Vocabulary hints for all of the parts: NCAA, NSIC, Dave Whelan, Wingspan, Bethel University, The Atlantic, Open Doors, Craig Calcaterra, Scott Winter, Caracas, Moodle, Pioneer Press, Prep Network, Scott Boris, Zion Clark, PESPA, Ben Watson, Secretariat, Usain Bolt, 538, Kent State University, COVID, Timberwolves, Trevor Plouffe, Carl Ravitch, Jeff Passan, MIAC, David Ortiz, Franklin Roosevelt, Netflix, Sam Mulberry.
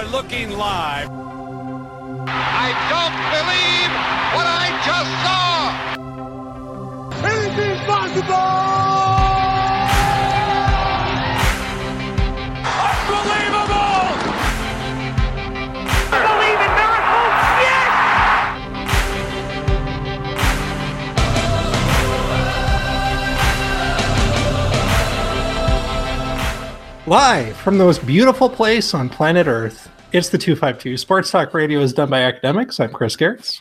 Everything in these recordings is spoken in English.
are looking live. I don't believe what I just saw. It is possible! Unbelievable! I believe in miracles, yes! Live from the most beautiful place on planet Earth, it's the 252. Sports Talk Radio is done by academics. I'm Chris Garris.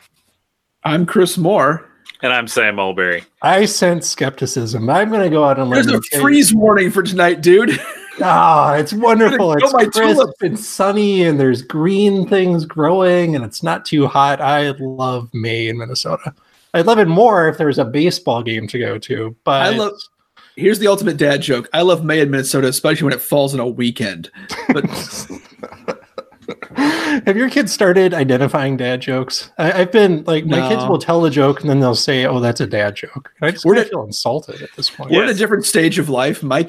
I'm Chris Moore. And I'm Sam Mulberry. I sense skepticism. I'm going to go out and learn. There's a freeze warning for tonight, dude. Ah, it's wonderful. It's crisp and sunny, and there's green things growing, and it's not too hot. I love May in Minnesota. I'd love it more if there was a baseball game to go to. But here's the ultimate dad joke. I love May in Minnesota, especially when it falls on a weekend. But... Have your kids started identifying dad jokes? I've been like, no. My kids will tell a joke and then they'll say, "Oh, that's a dad joke." And I just feel insulted at this point. We're in a different stage of life. My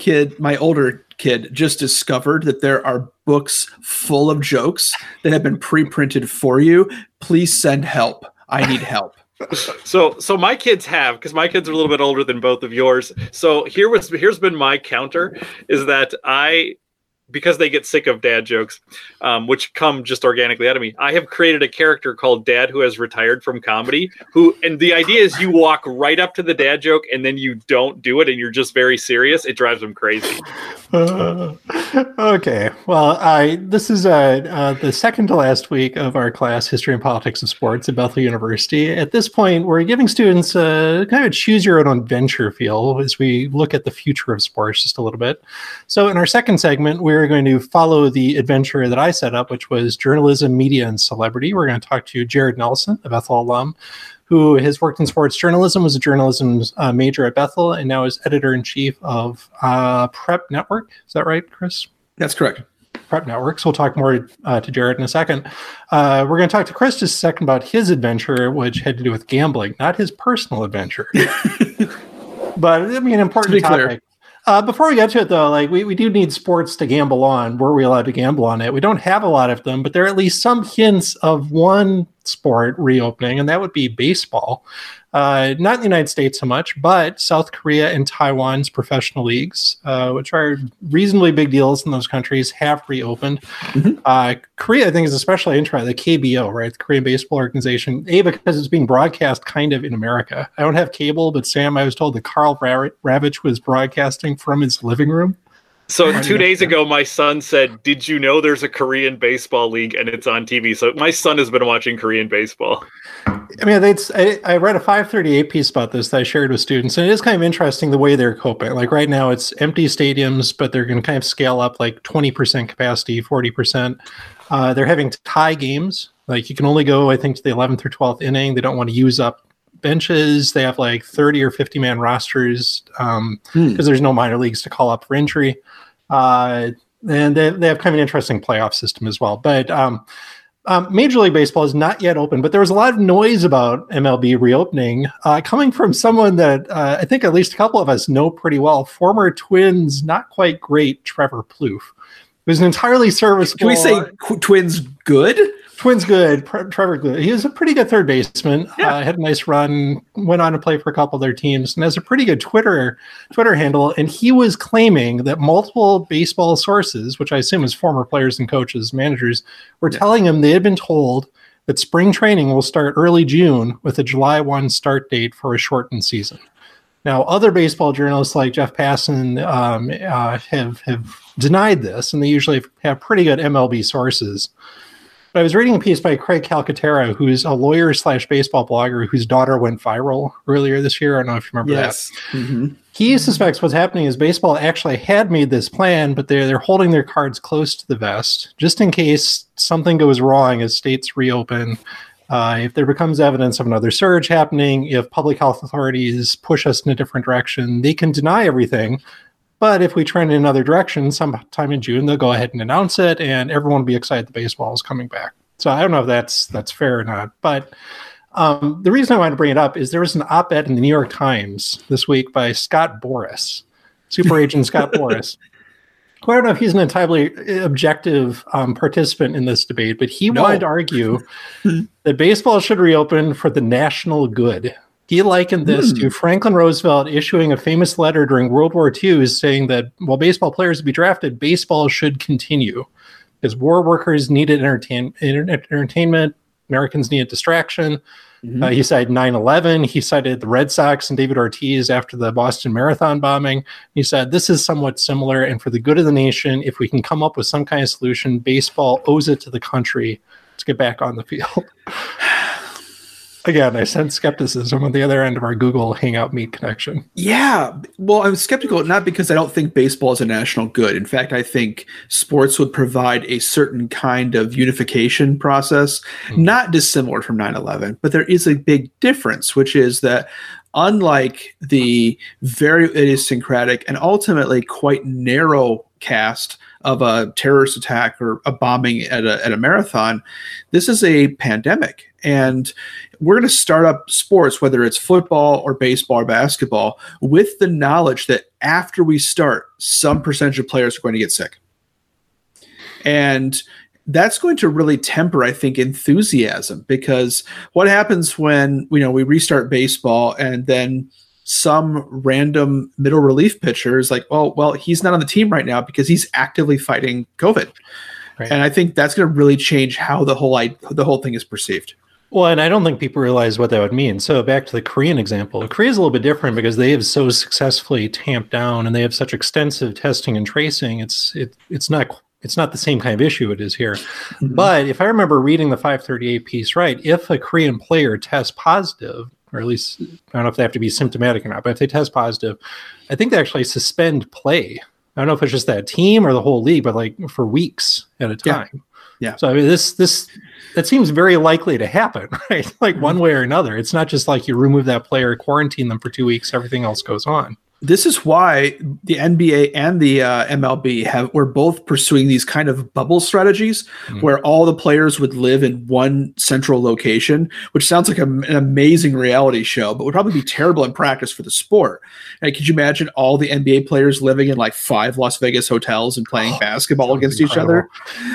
older kid, just discovered that there are books full of jokes that have been pre-printed for you. Please send help. I need help. So my kids have, because my kids are a little bit older than both of yours. So here's been my counter is that because they get sick of dad jokes, which come just organically out of me, I have created a character called Dad Who Has Retired from Comedy, and the idea is you walk right up to the dad joke and then you don't do it and you're just very serious. It drives them crazy. Okay. Well, this is the second to last week of our class, History and Politics and Sports at Bethel University. At this point, we're giving students a kind of choose your own adventure feel as we look at the future of sports just a little bit. So in our second segment, we're going to follow the adventure that I set up, which was journalism, media, and celebrity. We're going to talk to Jared Nelson, a Bethel alum, who has worked in sports journalism, was a journalism major at Bethel, and now is editor-in-chief of Prep Network. Is that right, Chris? That's correct. Prep Network. So we'll talk more to Jared in a second. We're going to talk to Chris just a second about his adventure, which had to do with gambling, not his personal adventure. But, I mean, important topic. Clear. Before we get to it, though, like we do need sports to gamble on. Were we allowed to gamble on it? We don't have a lot of them, but there are at least some hints of one sport reopening, and that would be baseball. Not in the United States so much, but South Korea and Taiwan's professional leagues, which are reasonably big deals in those countries, have reopened. Mm-hmm. Korea, I think, is especially interesting. The KBO, right? The Korean Baseball Organization. Because it's being broadcast kind of in America. I don't have cable, but Sam, I was told that Carl Ravitch was broadcasting from his living room. So 2 days ago, my son said, "Did you know there's a Korean baseball league and it's on TV?" So my son has been watching Korean baseball. I mean, I read a 538 piece about this that I shared with students, and it is kind of interesting the way they're coping. Like right now, it's empty stadiums, but they're going to kind of scale up like 20% capacity, 40%. They're having tie games. Like you can only go, I think, to the 11th or 12th inning. They don't want to use up benches. They have like 30 or 50 man rosters because there's no minor leagues to call up for injury, and they have kind of an interesting playoff system as well. But Major League Baseball is not yet open, but there was a lot of noise about MLB reopening coming from someone that I think at least a couple of us know pretty well, former Twins not quite great Trevor Plouffe. It was an entirely serviceable. Can we say Twins good? Twins good. Trevor good. He was a pretty good third baseman. Yeah. Had a nice run. Went on to play for a couple of their teams, and has a pretty good Twitter handle. And he was claiming that multiple baseball sources, which I assume is former players and coaches, managers, were telling him they had been told that spring training will start early June with a July 1 start date for a shortened season. Now, other baseball journalists like Jeff Passan have denied this, and they usually have pretty good MLB sources. But I was reading a piece by Craig Calcaterra, who's a lawyer/baseball blogger whose daughter went viral earlier this year. I don't know if you remember that. Mm-hmm. He suspects what's happening is baseball actually had made this plan, but they're holding their cards close to the vest just in case something goes wrong as states reopen. If there becomes evidence of another surge happening, if public health authorities push us in a different direction, they can deny everything. But if we trend in another direction sometime in June, they'll go ahead and announce it, and everyone will be excited the baseball is coming back. So I don't know if that's fair or not. But the reason I wanted to bring it up is there was an op-ed in the New York Times this week by Scott Boris, super agent Scott Boris. Well, I don't know if he's an entirely objective participant in this debate, but he wanted to argue that baseball should reopen for the national good. He likened this to Franklin Roosevelt issuing a famous letter during World War II saying that while baseball players would be drafted, baseball should continue because war workers needed entertainment. Americans needed distraction. He cited 9/11. He cited the Red Sox and David Ortiz after the Boston Marathon bombing. He said, this is somewhat similar, and for the good of the nation, if we can come up with some kind of solution, baseball owes it to the country to get back on the field. Again, I sense skepticism on the other end of our Google Hangout Meet connection. Yeah. Well, I'm skeptical, not because I don't think baseball is a national good. In fact, I think sports would provide a certain kind of unification process, not dissimilar from 9/11, but there is a big difference, which is that unlike the very idiosyncratic and ultimately quite narrow cast of a terrorist attack or a bombing at a marathon, this is a pandemic. And we're going to start up sports, whether it's football or baseball or basketball, with the knowledge that after we start, some percentage of players are going to get sick. And that's going to really temper, I think, enthusiasm, because what happens when, you know, we restart baseball and then some random middle relief pitcher is like, oh, well, he's not on the team right now because he's actively fighting COVID. Right. And I think that's going to really change how the whole thing is perceived. Well, and I don't think people realize what that would mean. So back to the Korean example, Korea is a little bit different because they have so successfully tamped down and they have such extensive testing and tracing. It's not the same kind of issue it is here. But if I remember reading the 538 piece right, if a Korean player tests positive, or at least, I don't know if they have to be symptomatic or not, but if they test positive, I think they actually suspend play. I don't know if it's just that team or the whole league, but like for weeks at a time. Yeah. So I mean, that seems very likely to happen, right? Like one way or another. It's not just like you remove that player, quarantine them for 2 weeks, everything else goes on. This is why the NBA and the MLB were both pursuing these kind of bubble strategies where all the players would live in one central location, which sounds like an amazing reality show, but would probably be terrible in practice for the sport. Like, could you imagine all the NBA players living in like 5 Las Vegas hotels and playing basketball against each other?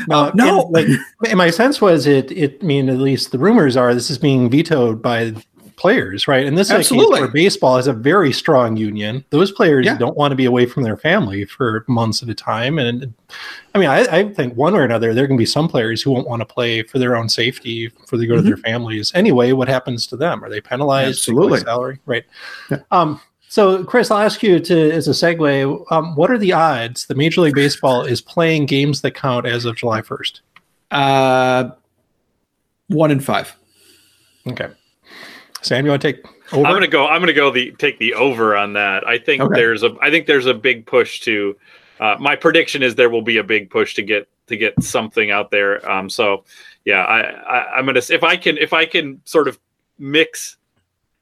No. And my sense was at least the rumors are this is being vetoed by players, right? And this is a case where baseball has a very strong union. Those players don't want to be away from their family for months at a time. And I mean, I think one way or another, there can be some players who won't want to play for their own safety before they go to their families. Anyway, what happens to them? Are they penalized? Absolutely. Salary? Right. Yeah. So Chris, I'll ask you as a segue, what are the odds that Major League Baseball is playing games that count as of July 1st? 1 in 5. Okay. Sam, you want to take over? I'm going to take the over on that. I think there's a big push to my prediction is there will be a big push to get something out there. I'm going to, if I can sort of mix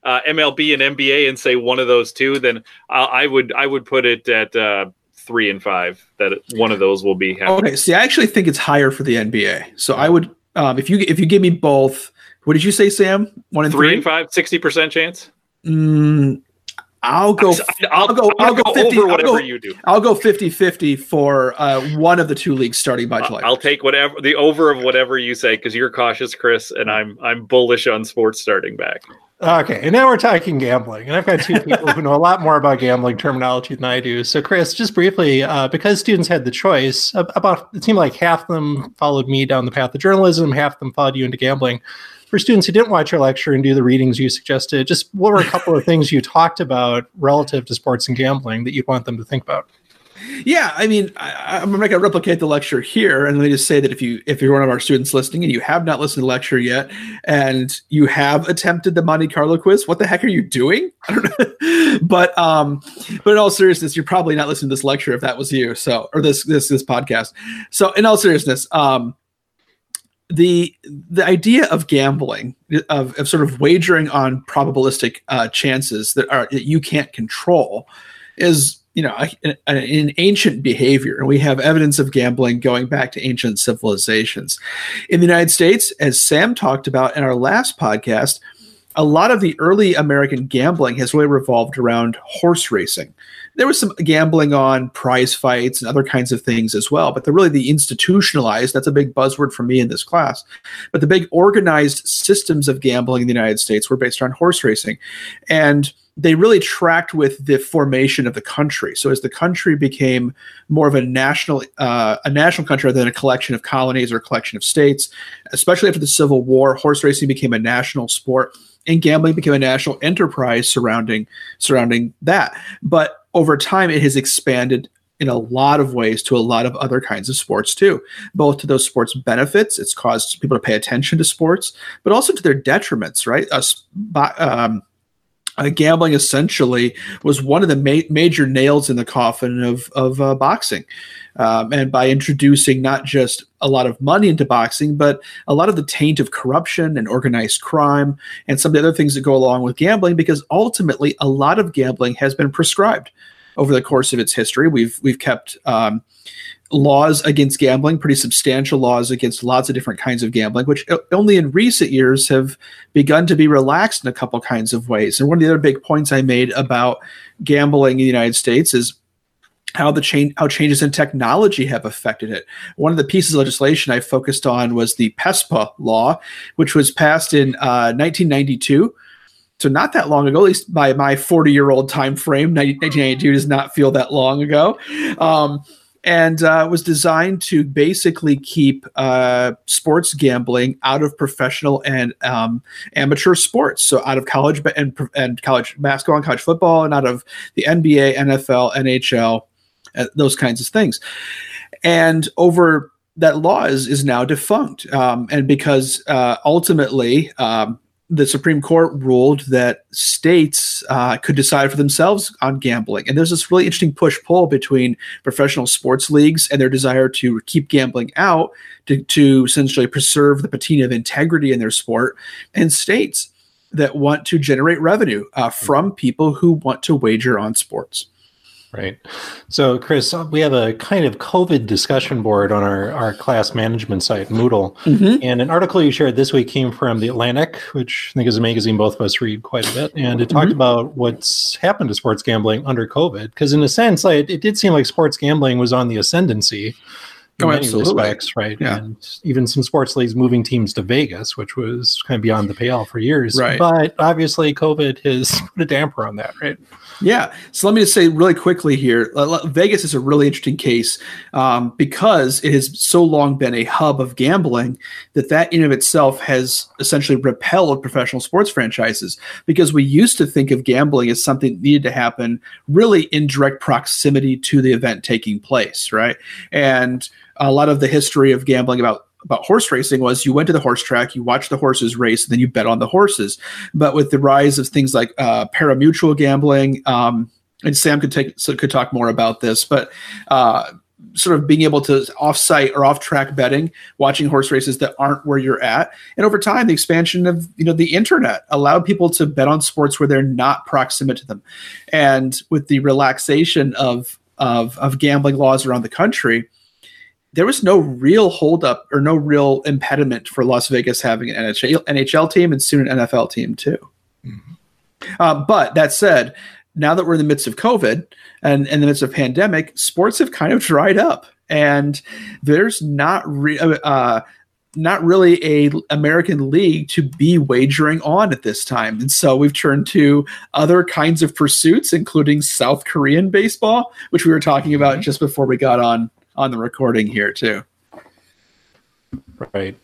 MLB and NBA and say one of those two, then I would put it at 3 and 5 that one of those will be happening. Okay. See, I actually think it's higher for the NBA. So I would, if you give me both, what did you say, Sam? 1 and 3? 3 and 5, 60% chance? I'll go 50, over whatever you do. I'll go 50-50 for one of the two leagues starting by July. I'll take whatever the over of whatever you say because you're cautious, Chris, and I'm bullish on sports starting back. Okay, and now we're talking gambling, and I've got two people who know a lot more about gambling terminology than I do. So, Chris, just briefly, because students had the choice, it seemed like half of them followed me down the path of journalism, half of them followed you into gambling. For students who didn't watch your lecture and do the readings you suggested, just what were a couple of things you talked about relative to sports and gambling that you'd want them to think about? Yeah, I mean, I'm not going to replicate the lecture here, and let me just say that if you're one of our students listening and you have not listened to the lecture yet, and you have attempted the Monte Carlo quiz, what the heck are you doing? I don't know. But in all seriousness, you're probably not listening to this lecture if that was you. So, or this podcast. So, in all seriousness, the idea of gambling, of sort of wagering on probabilistic chances that you can't control, is, you know, an ancient behavior, and we have evidence of gambling going back to ancient civilizations. In the United States, as Sam talked about in our last podcast, a lot of the early American gambling has really revolved around horse racing. There was some gambling on prize fights and other kinds of things as well, but really the institutionalized, that's a big buzzword for me in this class, but the big organized systems of gambling in the United States were based on horse racing. And they really tracked with the formation of the country. So as the country became more of a national country than a collection of colonies or a collection of states, especially after the Civil War, horse racing became a national sport and gambling became a national enterprise surrounding that. But over time, it has expanded in a lot of ways to a lot of other kinds of sports too, both to those sports benefits. It's caused people to pay attention to sports, but also to their detriments, right? Gambling essentially was one of the major nails in the coffin of boxing. And by introducing not just a lot of money into boxing, but a lot of the taint of corruption and organized crime and some of the other things that go along with gambling, because ultimately a lot of gambling has been prescribed over the course of its history. We've kept laws against gambling, pretty substantial laws against lots of different kinds of gambling, which only in recent years have begun to be relaxed in a couple kinds of ways. And one of the other big points I made about gambling in the United States is how changes in technology have affected it. One of the pieces of legislation I focused on was the PESPA law, which was passed in 1992. So not that long ago, at least by my 40-year-old time frame, 1992 does not feel that long ago. And was designed to basically keep sports gambling out of professional and amateur sports, so out of college and college basketball and college football, and out of the NBA, NFL, NHL, those kinds of things. And over that law is now defunct, and because ultimately. The Supreme Court ruled that states could decide for themselves on gambling. And there's this really interesting push-pull between professional sports leagues and their desire to keep gambling out to essentially preserve the patina of integrity in their sport, and states that want to generate revenue from people who want to wager on sports. Right. So, Chris, we have a kind of COVID discussion board on our class management site, Moodle. Mm-hmm. And an article you shared this week came from The Atlantic, which I think is a magazine both of us read quite a bit. And it talked about what's happened to sports gambling under COVID. Because in a sense, it did seem like sports gambling was on the ascendancy in many respects, right? Yeah. And even some sports leagues moving teams to Vegas, which was kind of beyond the pale for years. Right. But obviously COVID has put a damper on that, right? Yeah. So let me just say really quickly here, Vegas is a really interesting case because it has so long been a hub of gambling that in of itself has essentially repelled professional sports franchises, because we used to think of gambling as something that needed to happen really in direct proximity to the event taking place, right? And a lot of the history of gambling about horse racing was you went to the horse track, you watched the horses race, and then you bet on the horses. But with the rise of things like pari-mutuel gambling, and Sam could talk more about this, but sort of being able to off-site or off-track betting, watching horse races that aren't where you're at. And over time, the expansion of the internet allowed people to bet on sports where they're not proximate to them. And with the relaxation of gambling laws around the country, there was no real holdup or no real impediment for Las Vegas having an NHL team and soon an NFL team too. Mm-hmm. But that said, now that we're in the midst of COVID and in the midst of pandemic, sports have kind of dried up, and there's not really a American league to be wagering on at this time. And so we've turned to other kinds of pursuits, including South Korean baseball, which we were talking about just before we got on the recording here too. Right.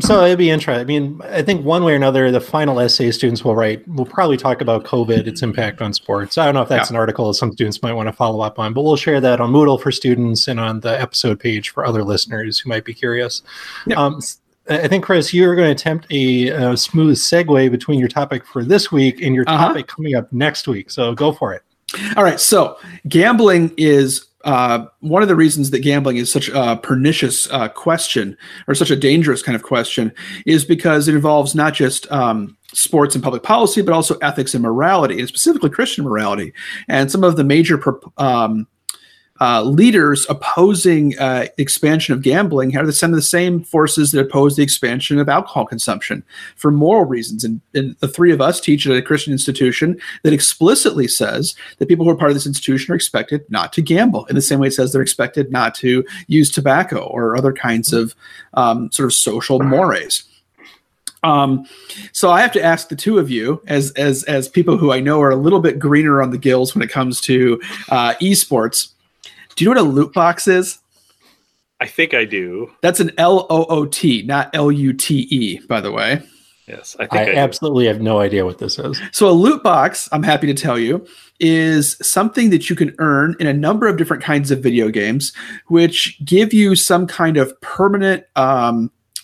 So it'd be interesting. I mean, I think one way or another, the final essay students will write, we'll probably talk about COVID, its impact on sports. I don't know if that's an article some students might want to follow up on, but we'll share that on Moodle for students and on the episode page for other listeners who might be curious. Yep. I think, Chris, you're going to attempt a smooth segue between your topic for this week and your topic coming up next week. So go for it. All right. So gambling is one of the reasons that gambling is such a pernicious question, or such a dangerous kind of question, is because it involves not just sports and public policy, but also ethics and morality, and specifically Christian morality. And some of the major leaders opposing expansion of gambling are some of the same forces that oppose the expansion of alcohol consumption for moral reasons. And the three of us teach at a Christian institution that explicitly says that people who are part of this institution are expected not to gamble in the same way it says they're expected not to use tobacco or other kinds of sort of social mores. So I have to ask the two of you, as people who I know are a little bit greener on the gills when it comes to esports, do you know what a loot box is? I think I do. That's an L-O-O-T, not L-U-T-E, by the way. Yes, I think I absolutely have no idea what this is. So a loot box, I'm happy to tell you, is something that you can earn in a number of different kinds of video games, which give you some kind of permanent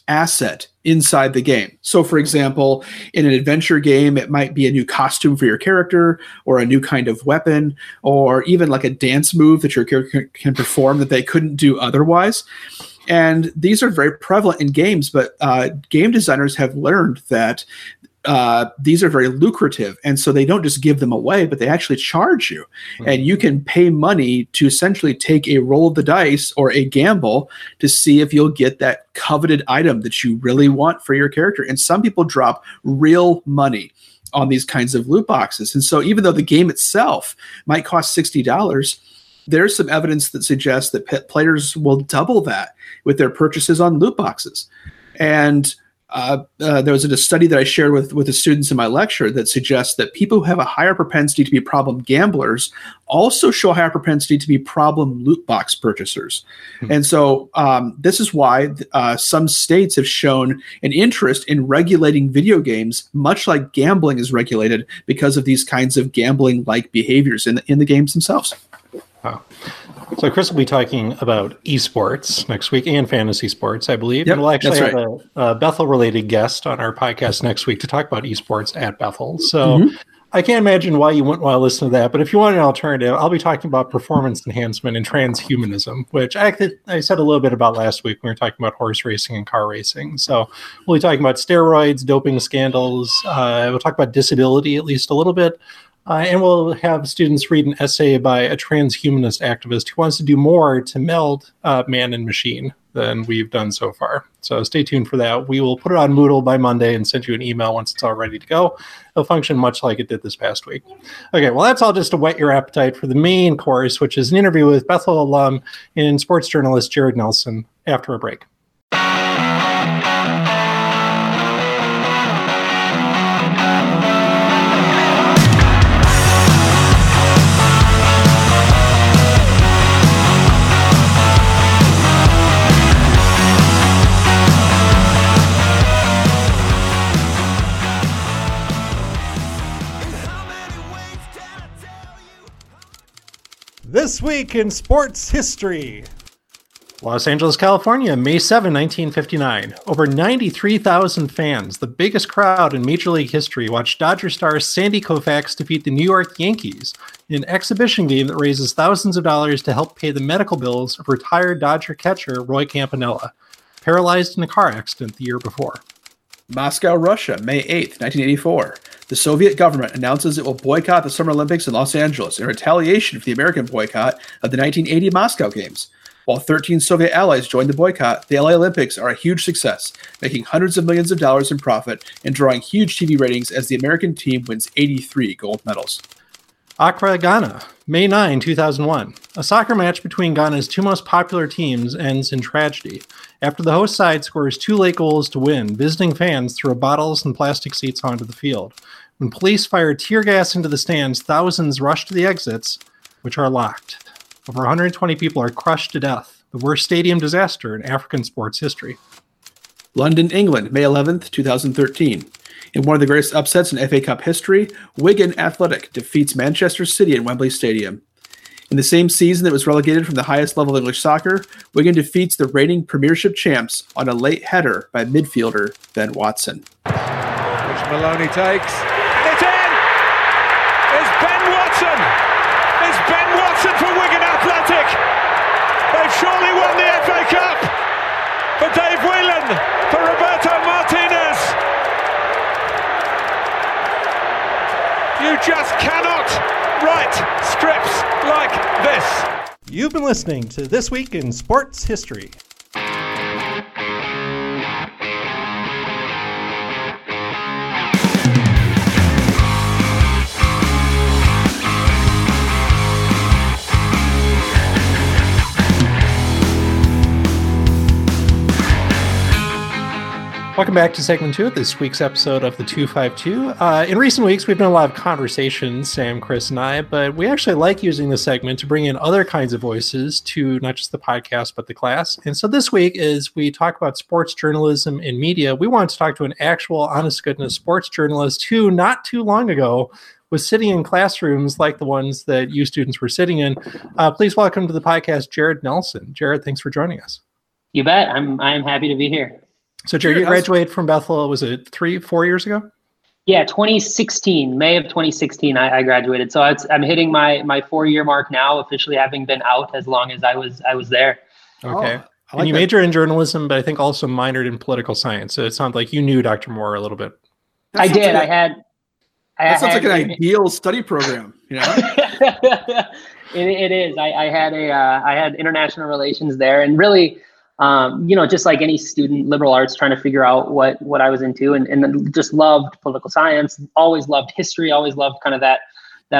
asset inside the game. So for example, in an adventure game, it might be a new costume for your character or a new kind of weapon, or even like a dance move that your character can perform that they couldn't do otherwise. And these are very prevalent in games, but game designers have learned that these are very lucrative, and so they don't just give them away, but they actually charge you. And you can pay money to essentially take a roll of the dice or a gamble to see if you'll get that coveted item that you really want for your character. And some people drop real money on these kinds of loot boxes. And so even though the game itself might cost $60, there's some evidence that suggests that players will double that with their purchases on loot boxes. And there was a study that I shared with the students in my lecture that suggests that people who have a higher propensity to be problem gamblers also show a higher propensity to be problem loot box purchasers. Mm-hmm. And so this is why some states have shown an interest in regulating video games, much like gambling is regulated, because of these kinds of gambling-like behaviors in the games themselves. Wow. So Chris will be talking about esports next week and fantasy sports, I believe. Yep, and we'll actually have a Bethel-related guest on our podcast next week to talk about esports at Bethel. So I can't imagine why you wouldn't want to listen to that. But if you want an alternative, I'll be talking about performance enhancement and transhumanism, which I said a little bit about last week when we were talking about horse racing and car racing. So we'll be talking about steroids, doping scandals. We'll talk about disability at least a little bit. And we'll have students read an essay by a transhumanist activist who wants to do more to meld man and machine than we've done so far. So stay tuned for that. We will put it on Moodle by Monday and send you an email once it's all ready to go. It'll function much like it did this past week. Okay, well, that's all just to whet your appetite for the main course, which is an interview with Bethel alum and sports journalist Jared Nelson after a break. This week in sports history. Los Angeles, California, May 7, 1959. Over 93,000 fans, the biggest crowd in Major League history, watched Dodger star Sandy Koufax defeat the New York Yankees in an exhibition game that raises thousands of dollars to help pay the medical bills of retired Dodger catcher Roy Campanella, paralyzed in a car accident the year before. Moscow, Russia, May 8, 1984. The Soviet government announces it will boycott the Summer Olympics in Los Angeles in retaliation for the American boycott of the 1980 Moscow Games. While 13 Soviet allies joined the boycott, the LA Olympics are a huge success, making hundreds of millions of dollars in profit and drawing huge TV ratings as the American team wins 83 gold medals. Accra, Ghana, May 9, 2001. A soccer match between Ghana's two most popular teams ends in tragedy after the host side scores two late goals to win. Visiting fans threw bottles and plastic seats onto the field. When police fired tear gas into the stands, thousands rushed to the exits, which are locked. Over 120 people are crushed to death, the worst stadium disaster in African sports history. London, England, May 11th, 2013. In one of the greatest upsets in FA Cup history, Wigan Athletic defeats Manchester City at Wembley Stadium. In the same season that was relegated from the highest level of English soccer, Wigan defeats the reigning Premiership champs on a late header by midfielder Ben Watson. Which Maloney takes. It's in! It's Ben Watson! It's Ben Watson for Wigan Athletic! They've surely won the FA Cup! For Dave Whelan, for Roberto Martinez! You just cannot write scripts like this. You've been listening to This Week in Sports History. Welcome back to segment 2 of this week's episode of the 252. In recent weeks, we've done a lot of conversations, Sam, Chris, and I, but we actually like using this segment to bring in other kinds of voices to not just the podcast, but the class. And so this week, as we talk about sports journalism and media, we wanted to talk to an actual, honest-to-goodness sports journalist who, not too long ago, was sitting in classrooms like the ones that you students were sitting in. Please welcome to the podcast, Jared Nelson. Jared, thanks for joining us. You bet. I'm happy to be here. So, Jared, you graduated from Bethel, was it 3-4 years ago? Yeah, 2016, May of 2016, I graduated. So I'm hitting my 4-year mark now, officially having been out as long as I was there. Okay. Oh, and you majored in journalism, but I think also minored in political science. So it sounds like you knew Dr. Moore a little bit. I did. That sounds like an ideal study program, you know? It is. I had international relations there, and really, just like any student, liberal arts, trying to figure out what I was into, and just loved political science, always loved history, always loved kind of that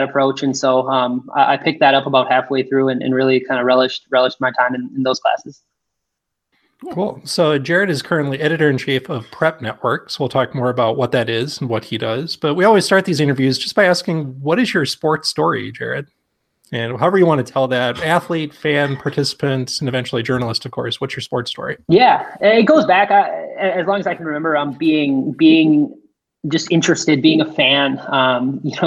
approach. And so I picked that up about halfway through and really kind of relished my time in those classes. Cool. So Jared is currently editor-in-chief of Prep Network. So we'll talk more about what that is and what he does. But we always start these interviews just by asking, what is your sports story, Jared? And however you want to tell that, athlete, fan, participant, and eventually journalist, of course. What's your sports story? Yeah, it goes back as long as I can remember. Being just interested, being a fan.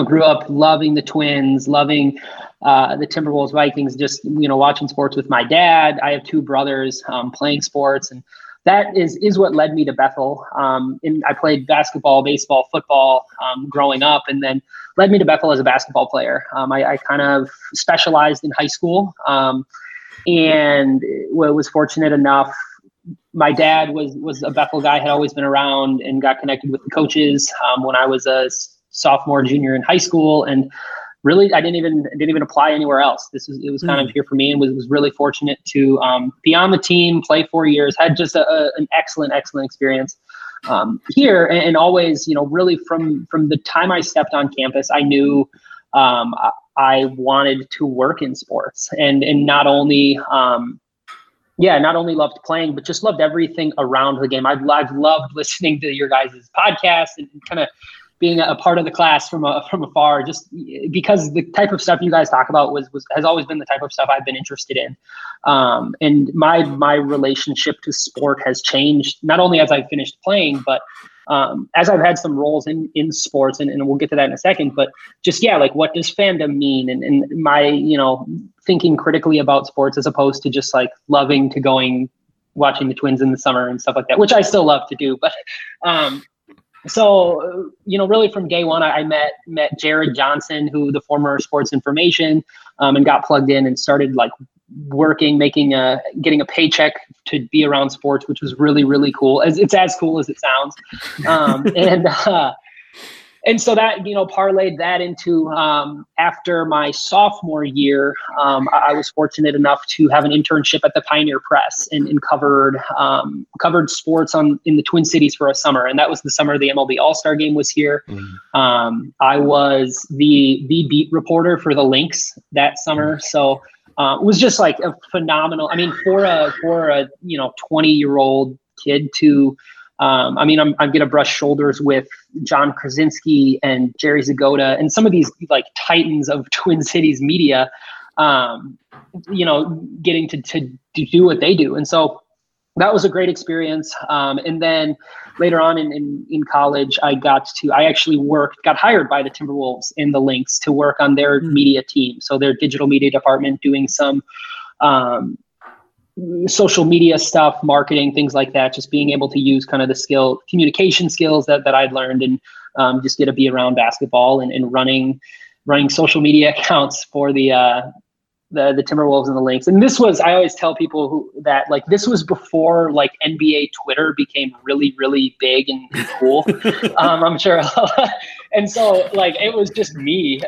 Grew up loving the Twins, loving the Timberwolves, Vikings. Just watching sports with my dad. I have two brothers playing sports, and that is what led me to Bethel. And I played basketball, baseball, football growing up, and then led me to Bethel as a basketball player. I kind of specialized in high school, and was fortunate enough. My dad was a Bethel guy, had always been around, and got connected with the coaches when I was a sophomore, junior in high school, and really, I didn't even apply anywhere else. It was kind of here for me, and was really fortunate to be on the team, play 4 years, had just an excellent experience here, and always, really from the time I stepped on campus, I knew I wanted to work in sports, and not only loved playing, but just loved everything around the game. I've loved listening to your guys' podcasts and kind of being a part of the class from afar, just because the type of stuff you guys talk about has always been the type of stuff I've been interested in. And my relationship to sport has changed, not only as I've finished playing, but as I've had some roles in sports, and we'll get to that in a second, but just, what does fandom mean? And my, thinking critically about sports as opposed to just like loving to watching the Twins in the summer and stuff like that, which I still love to do, but, so, really from day one, I met Jared Johnson, who the former sports information, and got plugged in and started working, getting a paycheck to be around sports, which was really, really cool. It's as cool as it sounds. And so that, parlayed that into after my sophomore year, I was fortunate enough to have an internship at the Pioneer Press and covered sports in the Twin Cities for a summer. And that was the summer the MLB All-Star Game was here. I was the beat reporter for the Lynx that summer. So it was just like a phenomenal, for a 20-year-old kid to, I'm going to brush shoulders with John Krasinski and Jerry Zagoda and some of these titans of Twin Cities media, getting to do what they do. And so that was a great experience. And then later on in college, got hired by the Timberwolves in the Lynx to work on their media team. So their digital media department, doing some, social media stuff, marketing, things like that, just being able to use kind of the communication skills that I'd learned, and just get to be around basketball and running social media accounts for the the Timberwolves and the Lynx. And this was, I always tell people that this was before like NBA Twitter became really, really big and cool. I'm sure. And so it was just me.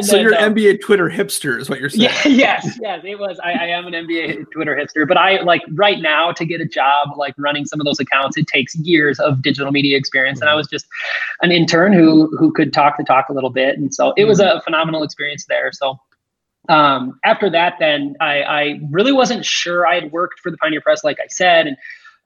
So you're NBA Twitter hipster is what you're saying. Yeah, yes, it was. I am an NBA Twitter hipster, but I right now to get a job, running some of those accounts, it takes years of digital media experience. Mm-hmm. And I was just an intern who could talk the talk a little bit. And so it was a phenomenal experience there. So, after that, then I really wasn't sure. I had worked for the Pioneer Press, like I said,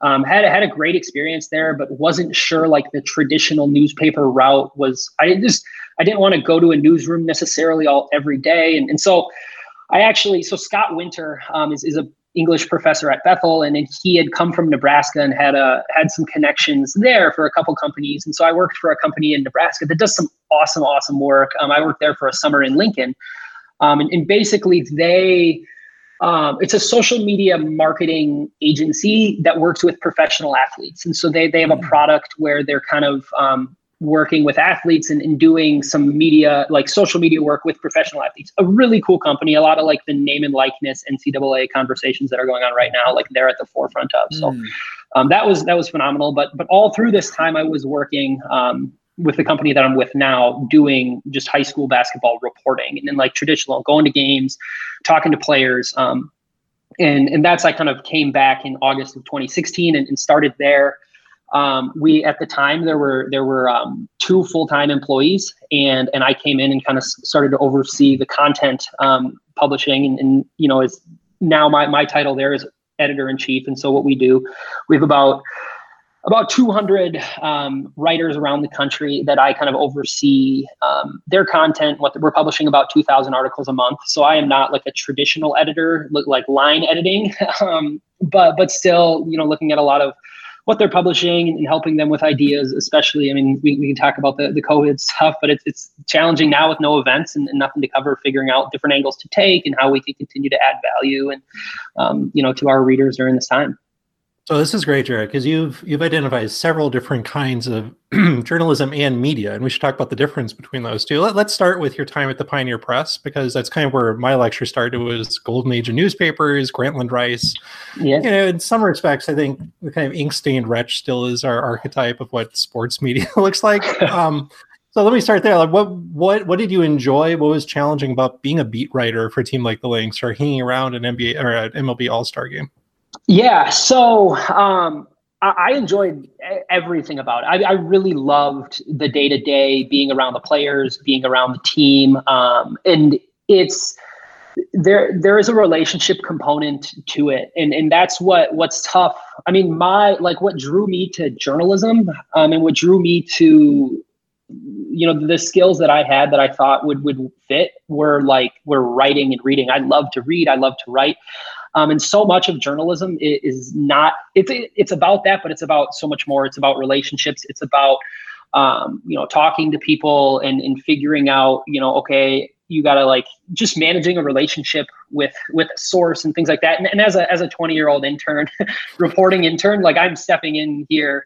and had a great experience there, but wasn't sure the traditional newspaper route was. I didn't want to go to a newsroom necessarily every day, and so I actually. So Scott Winter is a English professor at Bethel, and he had come from Nebraska and had some connections there for a couple companies. And so I worked for a company in Nebraska that does some awesome work. I worked there for a summer in Lincoln. And basically it's a social media marketing agency that works with professional athletes. And so they have a product where they're kind of working with athletes and doing some media, social media work with professional athletes. A really cool company, a lot of the name and likeness NCAA conversations that are going on right now, they're at the forefront of. So that was phenomenal. But all through this time I was working with the company that I'm with now, doing just high school basketball reporting and then traditional, going to games, talking to players. And that's, I kind of came back in August of 2016 and started there. We, at the time there were, two full-time employees and I came in and kind of started to oversee the content, publishing and is now my title there is editor in chief. And so what we do, we have about 200 writers around the country that I kind of oversee their content. We're publishing about 2,000 articles a month. So I am not a traditional editor, line editing, but still, looking at a lot of what they're publishing and helping them with ideas, especially. I mean, we can talk about the COVID stuff, but it's challenging now with no events and nothing to cover, figuring out different angles to take and how we can continue to add value and, to our readers during this time. So this is great, Jared, because you've identified several different kinds of journalism and media, and we should talk about the difference between those two. Let's start with your time at the Pioneer Press, because that's kind of where my lecture started, was golden age of newspapers, Grantland Rice. Yeah. In some respects, I think the kind of ink-stained wretch still is our archetype of what sports media looks like. So let me start there. What did you enjoy? What was challenging about being a beat writer for a team like the Lynx or hanging around an NBA or an MLB All-Star game? Yeah, so I enjoyed everything about it. I really loved the day-to-day, being around the players, being around the team, and it's there is a relationship component to it, and that's what's tough. I mean, what drew me to journalism, and what drew me to the skills that I had that I thought would fit were writing and reading. I love to read. I love to write. And so much of journalism is not, it's about that, but it's about so much more. It's about relationships. It's about, talking to people and figuring out, okay, you gotta just managing a relationship with a source and things like that. And as a 20-year-old intern, reporting intern, I'm stepping in here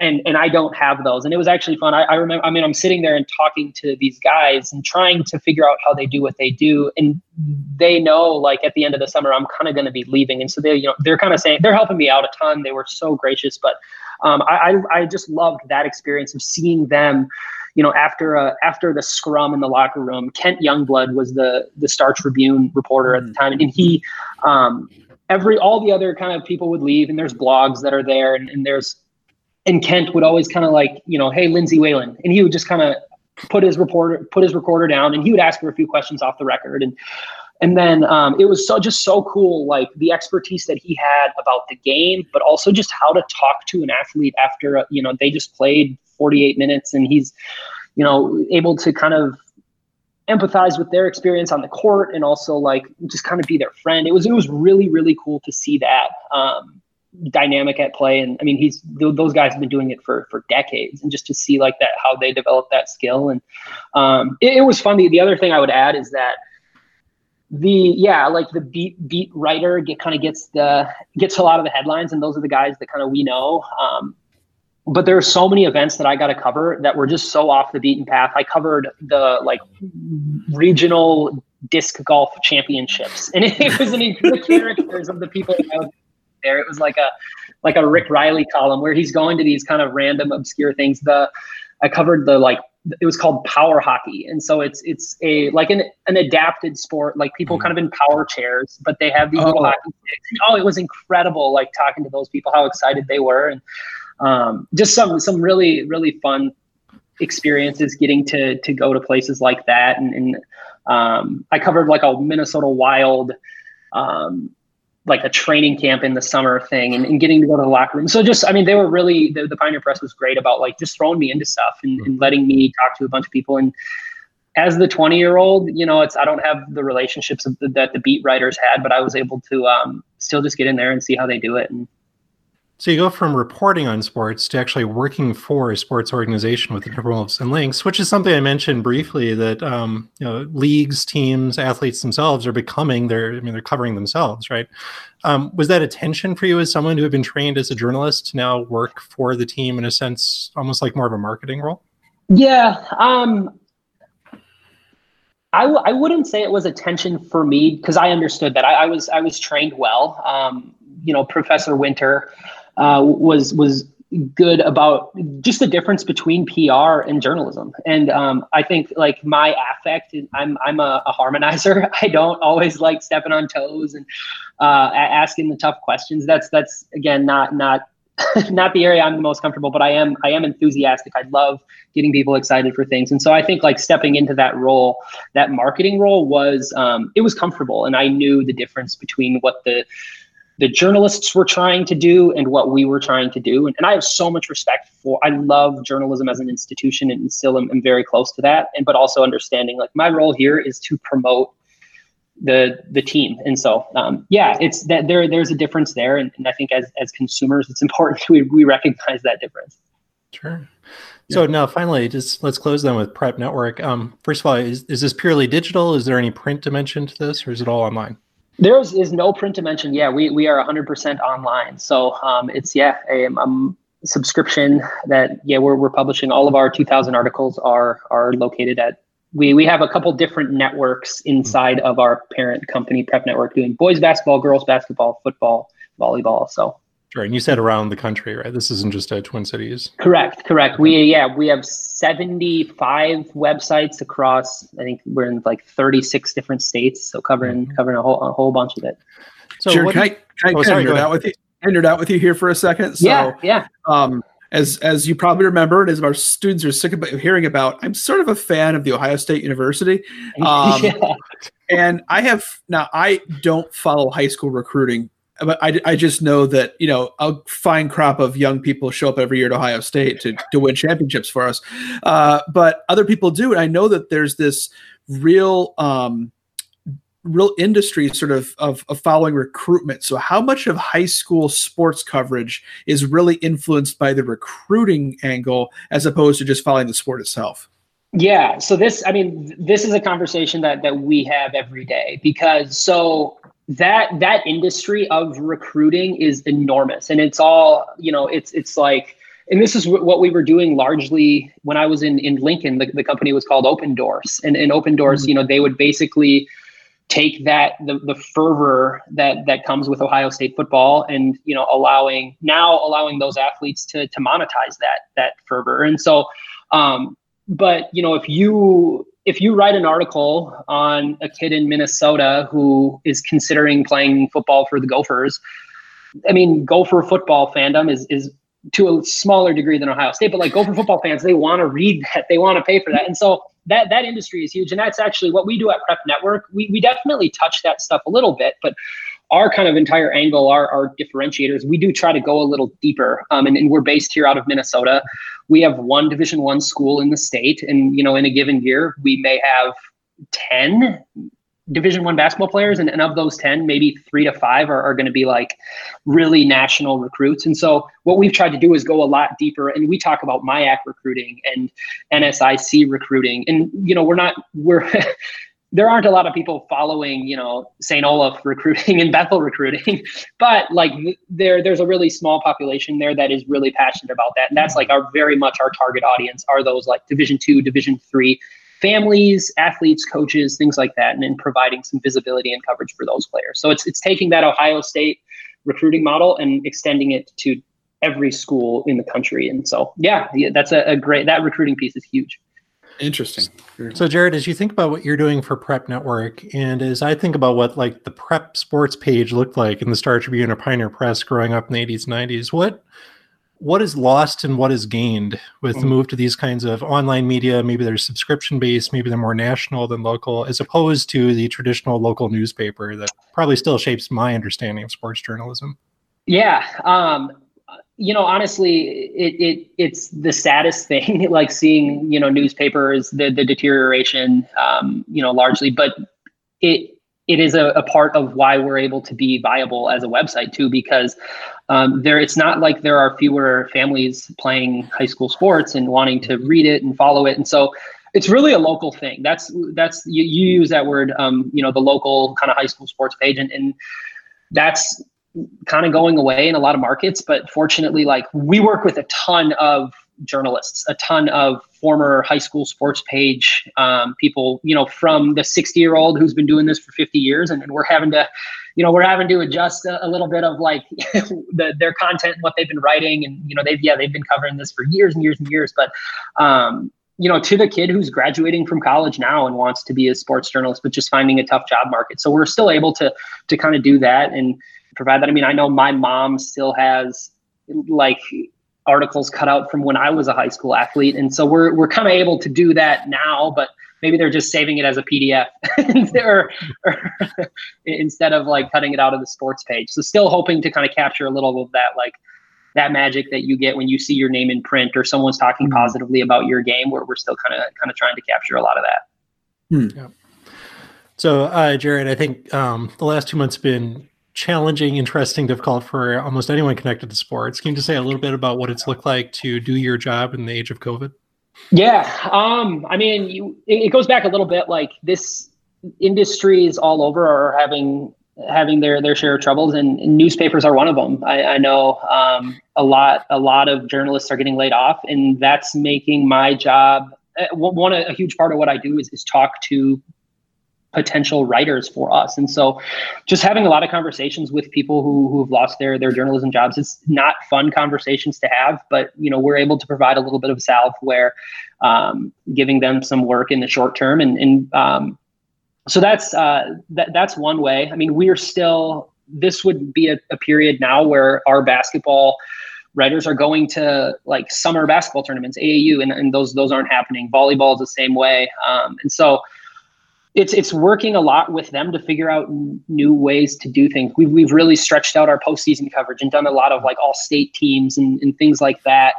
and I don't have those. And it was actually fun. I remember, I'm sitting there and talking to these guys and trying to figure out how they do what they do. And they know, at the end of the summer, I'm kind of going to be leaving. And so they, they're kind of saying, they're helping me out a ton. They were so gracious, but I just loved that experience of seeing them, after the scrum in the locker room. Kent Youngblood was the Star Tribune reporter at the time. And he, all the other kind of people would leave, and there's blogs that are there and there's, and Kent would always kind of hey, Lindsay Whalen. And he would just kind of put his recorder down, and he would ask her a few questions off the record. And then it was so cool, the expertise that he had about the game, but also just how to talk to an athlete after, they just played 48 minutes and he's, able to kind of empathize with their experience on the court and also just kind of be their friend. It was really, really cool to see that. Dynamic at play, and I mean those guys have been doing it for decades, and just to see that how they developed that skill. And it was fun. The other thing I would add is that the beat writer gets a lot of the headlines, and those are the guys that kind of we know, but there are so many events that I got to cover that were just so off the beaten path. I covered the regional disc golf championships, and it was an the characters of the people that I was there. It was like a Rick Riley column where he's going to these kind of random obscure things. I covered it was called power hockey, and so it's a like an adapted sport, like people kind of in power chairs, but they have these little hockey sticks. And, it was incredible, like talking to those people, how excited they were, and just some really really fun experiences getting to go to places like that, and I covered like a Minnesota Wild, like a training camp in the summer thing, and getting to go to the locker room. So they were really, the Pioneer Press was great about like just throwing me into stuff and letting me talk to a bunch of people. And as the 20-year-old, I don't have the relationships that the beat writers had, but I was able to still just get in there and see how they do it. And so you go from reporting on sports to actually working for a sports organization with the Timberwolves and Lynx, which is something I mentioned briefly that, leagues, teams, athletes themselves are becoming they're covering themselves, right? Was that a tension for you as someone who had been trained as a journalist to now work for the team in a sense, almost like more of a marketing role? Yeah. I wouldn't say it was a tension for me because I understood that I was trained well. Professor Winter, was good about just the difference between PR and journalism. And I think like my affect, I'm a harmonizer. I don't always like stepping on toes and asking the tough questions. That's again not the area I'm the most comfortable, but I am enthusiastic. I love getting people excited for things. And so I think like stepping into that role, that marketing role was it was comfortable, and I knew the difference between what the journalists were trying to do and what we were trying to do. And I have so much respect for, I love journalism as an institution and still am very close to that. And, but also understanding like my role here is to promote the team. And so, it's that there's a difference there. And I think as consumers, it's important we recognize that difference. Sure. Yeah. So now finally, just let's close then with Prep Network. First of all, is this purely digital? Is there any print dimension to this, or is it all online? There is no print dimension. Yeah, we are 100% online. So it's a subscription that we're publishing. All of our 2,000 articles are located at. We have a couple different networks inside of our parent company, Prep Network, doing boys basketball, girls basketball, football, volleyball. So. Sure, and you said around the country, right? This isn't just Twin Cities. Correct. We have 75 websites across. I think we're in like 36 different states, so covering a whole bunch of it. So sure, can I nerd out with you here for a second? So, yeah. As you probably remember, and as our students are sick of hearing about, I'm sort of a fan of the Ohio State University. And I don't follow high school recruiting, but I just know that, a fine crop of young people show up every year to Ohio State to win championships for us. But other people do. And I know that there's this real industry sort of following recruitment. So how much of high school sports coverage is really influenced by the recruiting angle as opposed to just following the sport itself? Yeah. So this is a conversation that we have every day because that industry of recruiting is enormous, and it's all, it's like, and this is what we were doing largely when I was in Lincoln. The company was called Open Doors, and Open Doors, they would basically take the fervor that comes with Ohio State football and, allowing those athletes to monetize that fervor. And so, but if you write an article on a kid in Minnesota who is considering playing football for the Gophers, Gopher football fandom is to a smaller degree than Ohio State, but like Gopher football fans, they want to read that, they want to pay for that. And so that industry is huge. And that's actually what we do at Prep Network. We definitely touch that stuff a little bit, but our kind of entire angle, our differentiators, we do try to go a little deeper. And we're based here out of Minnesota. We have one Division I school in the state. And, in a given year, we may have 10 Division I basketball players. And of those 10, maybe 3 to 5 are going to be like really national recruits. And so what we've tried to do is go a lot deeper. And we talk about MIAC recruiting and NSIC recruiting. And, there aren't a lot of people following, St. Olaf recruiting and Bethel recruiting, but like there's a really small population there that is really passionate about that. And that's like our very much our target audience are those like Division II, Division III families, athletes, coaches, things like that, and then providing some visibility and coverage for those players. So it's taking that Ohio State recruiting model and extending it to every school in the country. And so, yeah, that's a great, that recruiting piece is huge. Interesting. So Jared, as you think about what you're doing for Prep Network, and as I think about what like the prep sports page looked like in the Star Tribune or Pioneer Press growing up in the 80s and 90s, what is lost and what is gained with the move to these kinds of online media? Maybe they're subscription-based, maybe they're more national than local, as opposed to the traditional local newspaper that probably still shapes my understanding of sports journalism. Yeah. You know, honestly, it's the saddest thing, like seeing, you know, newspapers, the deterioration, you know, largely, but it is a part of why we're able to be viable as a website too, because it's not like there are fewer families playing high school sports and wanting to read it and follow it. And so it's really a local thing. That's you use that word, you know, the local kind of high school sports page, and that's kind of going away in a lot of markets. But fortunately, like, we work with a ton of journalists, a ton of former high school sports page people, you know, from the 60-year-old who's been doing this for 50 years. And we're having to, you know, adjust a little bit of like their content and what they've been writing. And, you know, they've been covering this for years and years and years. But, you know, to the kid who's graduating from college now and wants to be a sports journalist, but just finding a tough job market. So we're still able to kind of do that and provide that. I mean, I know my mom still has like articles cut out from when I was a high school athlete. And so we're kind of able to do that now, but maybe they're just saving it as a PDF or instead of like cutting it out of the sports page. So still hoping to kind of capture a little of that, like that magic that you get when you see your name in print or someone's talking positively about your game, where we're still kind of trying to capture a lot of that. Yeah. So Jared, I think the last 2 months have been challenging, interesting, difficult for almost anyone connected to sports. Can you just say a little bit about what it's looked like to do your job in the age of COVID? Yeah. I mean, it goes back a little bit, like this industries all over are having their share of troubles, and newspapers are one of them. I know a lot of journalists are getting laid off, and that's making my job, a huge part of what I do is talk to potential writers for us. And so just having a lot of conversations with people who have lost their journalism jobs, it's not fun conversations to have, but, you know, we're able to provide a little bit of salve where giving them some work in the short term. And so that's one way. I mean, this would be a period now where our basketball writers are going to like summer basketball tournaments, AAU, and those aren't happening. Volleyball is the same way. And so it's working a lot with them to figure out new ways to do things. We've really stretched out our postseason coverage and done a lot of like all state teams and things like that.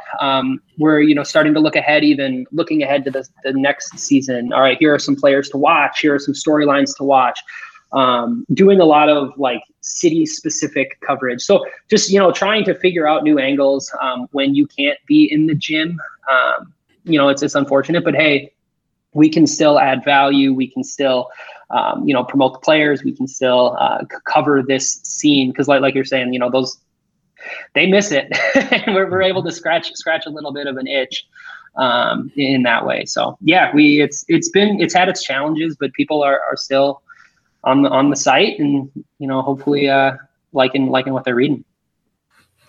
We're, you know, starting to looking ahead to the next season. All right, here are some players to watch. Here are some storylines to watch. Doing a lot of like city specific coverage. So just, you know, trying to figure out new angles when you can't be in the gym. You know, it's unfortunate, but hey, we can still add value. We can still, you know, promote the players. We can still cover this scene, because, like you're saying, you know, they miss it, and we're able to scratch a little bit of an itch in that way. So yeah, it's had its challenges, but people are still on the site, and, you know, hopefully liking what they're reading.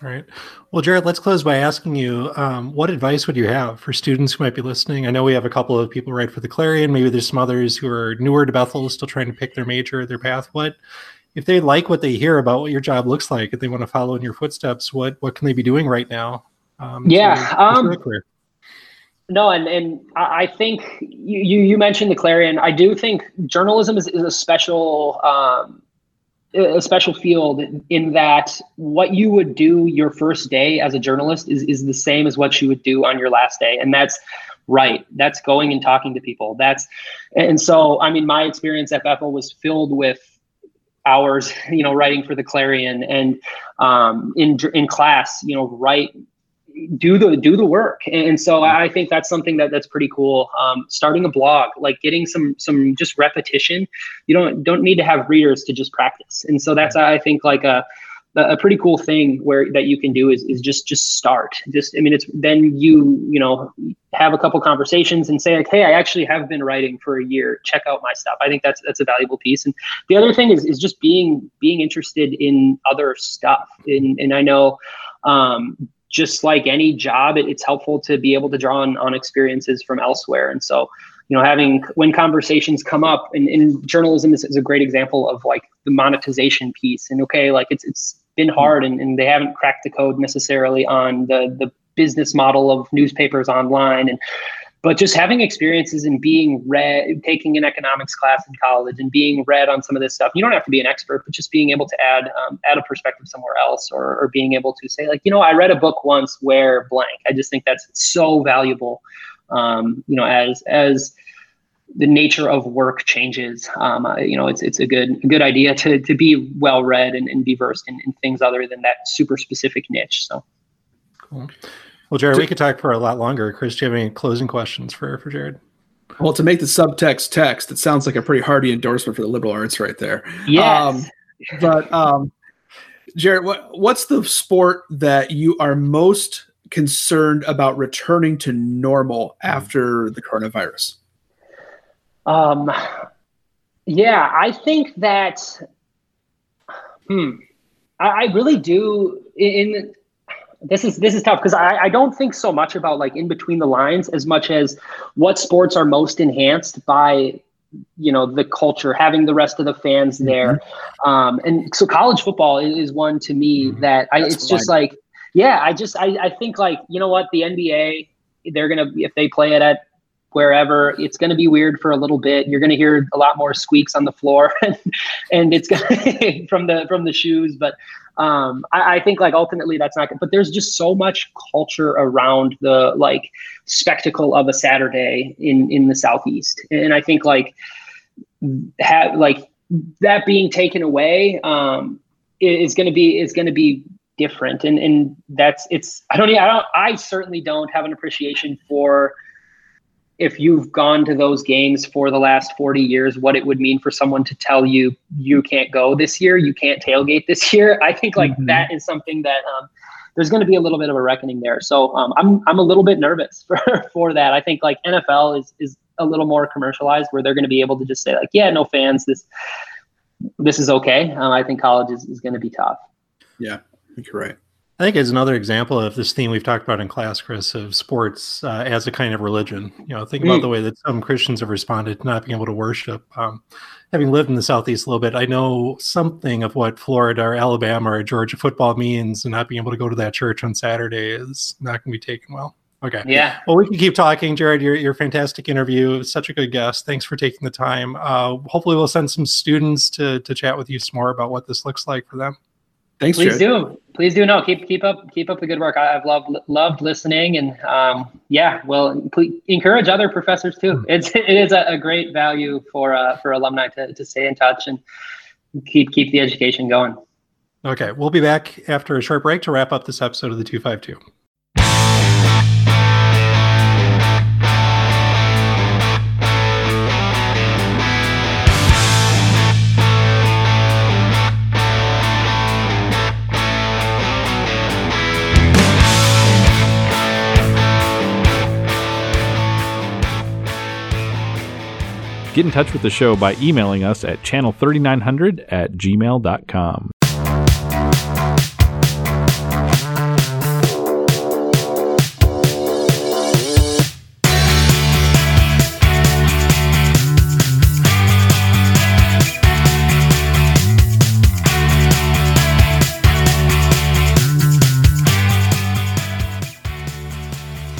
All right. Well, Jared, let's close by asking you, what advice would you have for students who might be listening? I know we have a couple of people right for the Clarion. Maybe there's some others who are newer to Bethel, still trying to pick their major, their path. What if they like what they hear about what your job looks like, if they want to follow in your footsteps, what can they be doing right now? No, and I think you mentioned the Clarion. I do think journalism is a special special field, in that what you would do your first day as a journalist is the same as what you would do on your last day. And that's right. That's going and talking to people. And so, I mean, my experience at Bethel was filled with hours, you know, writing for the Clarion and in class, you know, do the work. And so I think that's something that's pretty cool. Starting a blog, like getting some just repetition. You don't need to have readers to just practice. And so that's, I think, like a pretty cool thing where that you can do is just start. It's then you have a couple conversations and say like, hey, I actually have been writing for a year. Check out my stuff. I think that's a valuable piece. And the other thing is just being interested in other stuff. And I know, just like any job, it's helpful to be able to draw on experiences from elsewhere. And so, having when conversations come up, and journalism is a great example of like the monetization piece. And okay, like it's been hard, and they haven't cracked the code necessarily on the business model of newspapers online. But just having experiences and being read, taking an economics class in college and being read on some of this stuff, you don't have to be an expert, but just being able to add a perspective somewhere else, or being able to say like, I read a book once where blank. I just think that's so valuable, as the nature of work changes. It's a good idea to be well read and be versed in things other than that super specific niche. So cool. Well, Jared, we could talk for a lot longer. Chris, do you have any closing questions for Jared? Well, to make the subtext text, it sounds like a pretty hearty endorsement for the liberal arts right there. Yes. But Jared, what's the sport that you are most concerned about returning to normal after the coronavirus? Yeah, I think that I really do in – This is tough because I don't think so much about like in between the lines as much as what sports are most enhanced by, the culture, having the rest of the fans there. And so college football is one to me that I think like, the NBA, they're going to, if they play it at wherever, it's going to be weird for a little bit. You're going to hear a lot more squeaks on the floor and it's gonna from the shoes. But I think like ultimately that's not good, but there's just so much culture around the like spectacle of a Saturday in the Southeast. And I think like that being taken away is going to be different. And I certainly don't have an appreciation for, if you've gone to those games for the last 40 years, what it would mean for someone to tell you, you can't go this year, you can't tailgate this year. I think like that is something that there's going to be a little bit of a reckoning there. So I'm a little bit nervous for that. I think like NFL is a little more commercialized where they're going to be able to just say like, yeah, no fans, this is okay. I think college is going to be tough. Yeah, I think you're right. I think it's another example of this theme we've talked about in class, Chris, of sports as a kind of religion. Think about the way that some Christians have responded to not being able to worship. Having lived in the Southeast a little bit, I know something of what Florida or Alabama or Georgia football means, and not being able to go to that church on Saturday is not going to be taken well. Okay. Yeah. Well, we can keep talking, Jared. Your fantastic interview. It was such a good guest. Thanks for taking the time. Hopefully we'll send some students to chat with you some more about what this looks like for them. Thanks, Jared. Please do. No, keep up the good work. I've loved listening, and encourage other professors too. It is a great value for alumni to stay in touch and keep the education going. Okay, we'll be back after a short break to wrap up this episode of the 252. Get in touch with the show by emailing us at channel3900@gmail.com.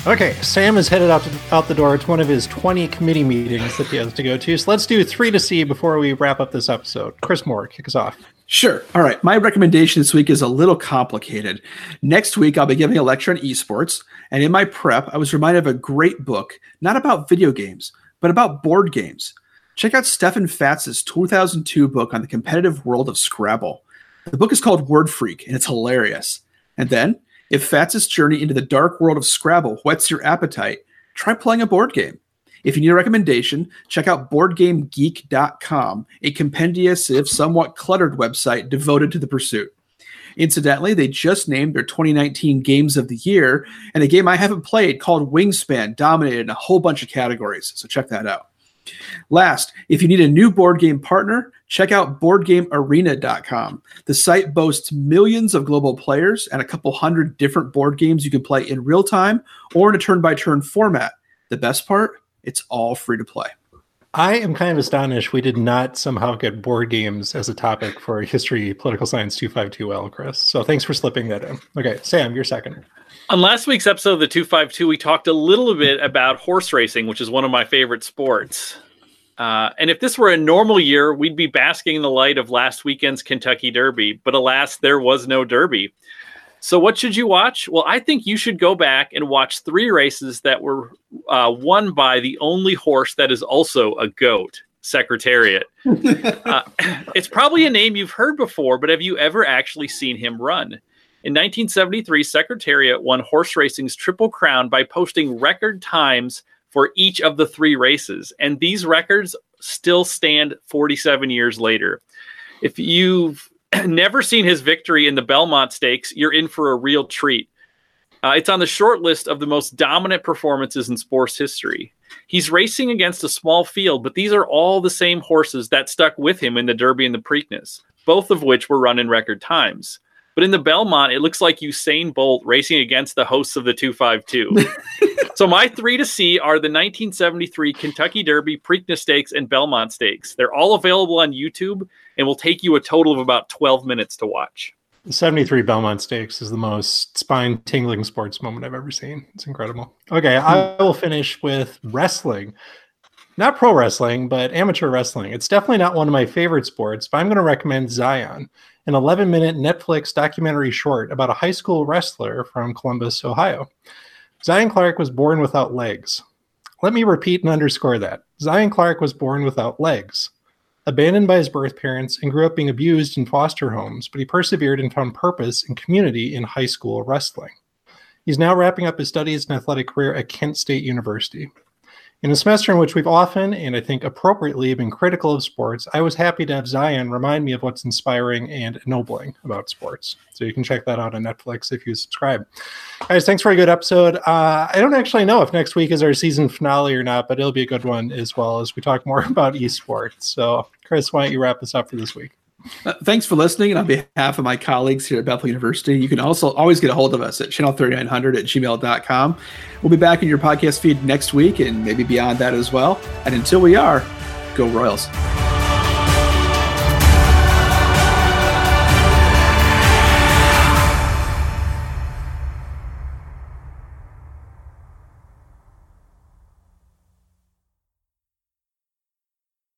Okay, Sam is headed out the door. It's one of his 20 committee meetings that he has to go to. So let's do 3 to C before we wrap up this episode. Chris Moore, kick us off. Sure. All right. My recommendation this week is a little complicated. Next week, I'll be giving a lecture on esports. And in my prep, I was reminded of a great book, not about video games, but about board games. Check out Stefan Fatz's 2002 book on the competitive world of Scrabble. The book is called Word Freak, and it's hilarious. And then, if Fatz's journey into the dark world of Scrabble whets your appetite, try playing a board game. If you need a recommendation, check out BoardGameGeek.com, a compendious, if somewhat cluttered website devoted to the pursuit. Incidentally, they just named their 2019 Games of the Year, and a game I haven't played called Wingspan dominated in a whole bunch of categories, so check that out. Last, if you need a new board game partner, check out BoardGameArena.com. The site boasts millions of global players and a couple hundred different board games you can play in real time or in a turn-by-turn format. The best part, it's all free to play. I am kind of astonished we did not somehow get board games as a topic for History Political Science 252L, Chris. So thanks for slipping that in. Okay, Sam, you're second. On last week's episode of the 252, we talked a little bit about horse racing, which is one of my favorite sports. And if this were a normal year, we'd be basking in the light of last weekend's Kentucky Derby. But alas, there was no Derby. So what should you watch? Well, I think you should go back and watch three races that were won by the only horse that is also a goat, Secretariat. It's probably a name you've heard before, but have you ever actually seen him run? In 1973, Secretariat won horse racing's Triple Crown by posting record times for each of the three races. And these records still stand 47 years later. If you've never seen his victory in the Belmont Stakes, you're in for a real treat. It's on the short list of the most dominant performances in sports history. He's racing against a small field, but these are all the same horses that stuck with him in the Derby and the Preakness, both of which were run in record times. But in the Belmont, it looks like Usain Bolt racing against the hosts of the 252. So my three to see are the 1973 Kentucky Derby, Preakness Stakes, and Belmont Stakes. They're all available on YouTube and will take you a total of about 12 minutes to watch. The 73 Belmont Stakes is the most spine-tingling sports moment I've ever seen. It's incredible. Okay, I will finish with wrestling. Not pro wrestling, but amateur wrestling. It's definitely not one of my favorite sports, but I'm going to recommend Zion, an 11-minute Netflix documentary short about a high school wrestler from Columbus, Ohio. Zion Clark was born without legs. Let me repeat and underscore that. Zion Clark was born without legs, abandoned by his birth parents, and grew up being abused in foster homes, but he persevered and found purpose and community in high school wrestling. He's now wrapping up his studies and athletic career at Kent State University. In a semester in which we've often, and I think appropriately, been critical of sports, I was happy to have Zion remind me of what's inspiring and ennobling about sports. So you can check that out on Netflix if you subscribe. Guys, thanks for a good episode. I don't actually know if next week is our season finale or not, but it'll be a good one as well as we talk more about esports. So, Chris, why don't you wrap us up for this week? Thanks for listening. And on behalf of my colleagues here at Bethel University, you can also always get a hold of us at channel3900@gmail.com. We'll be back in your podcast feed next week and maybe beyond that as well. And until we are, go Royals.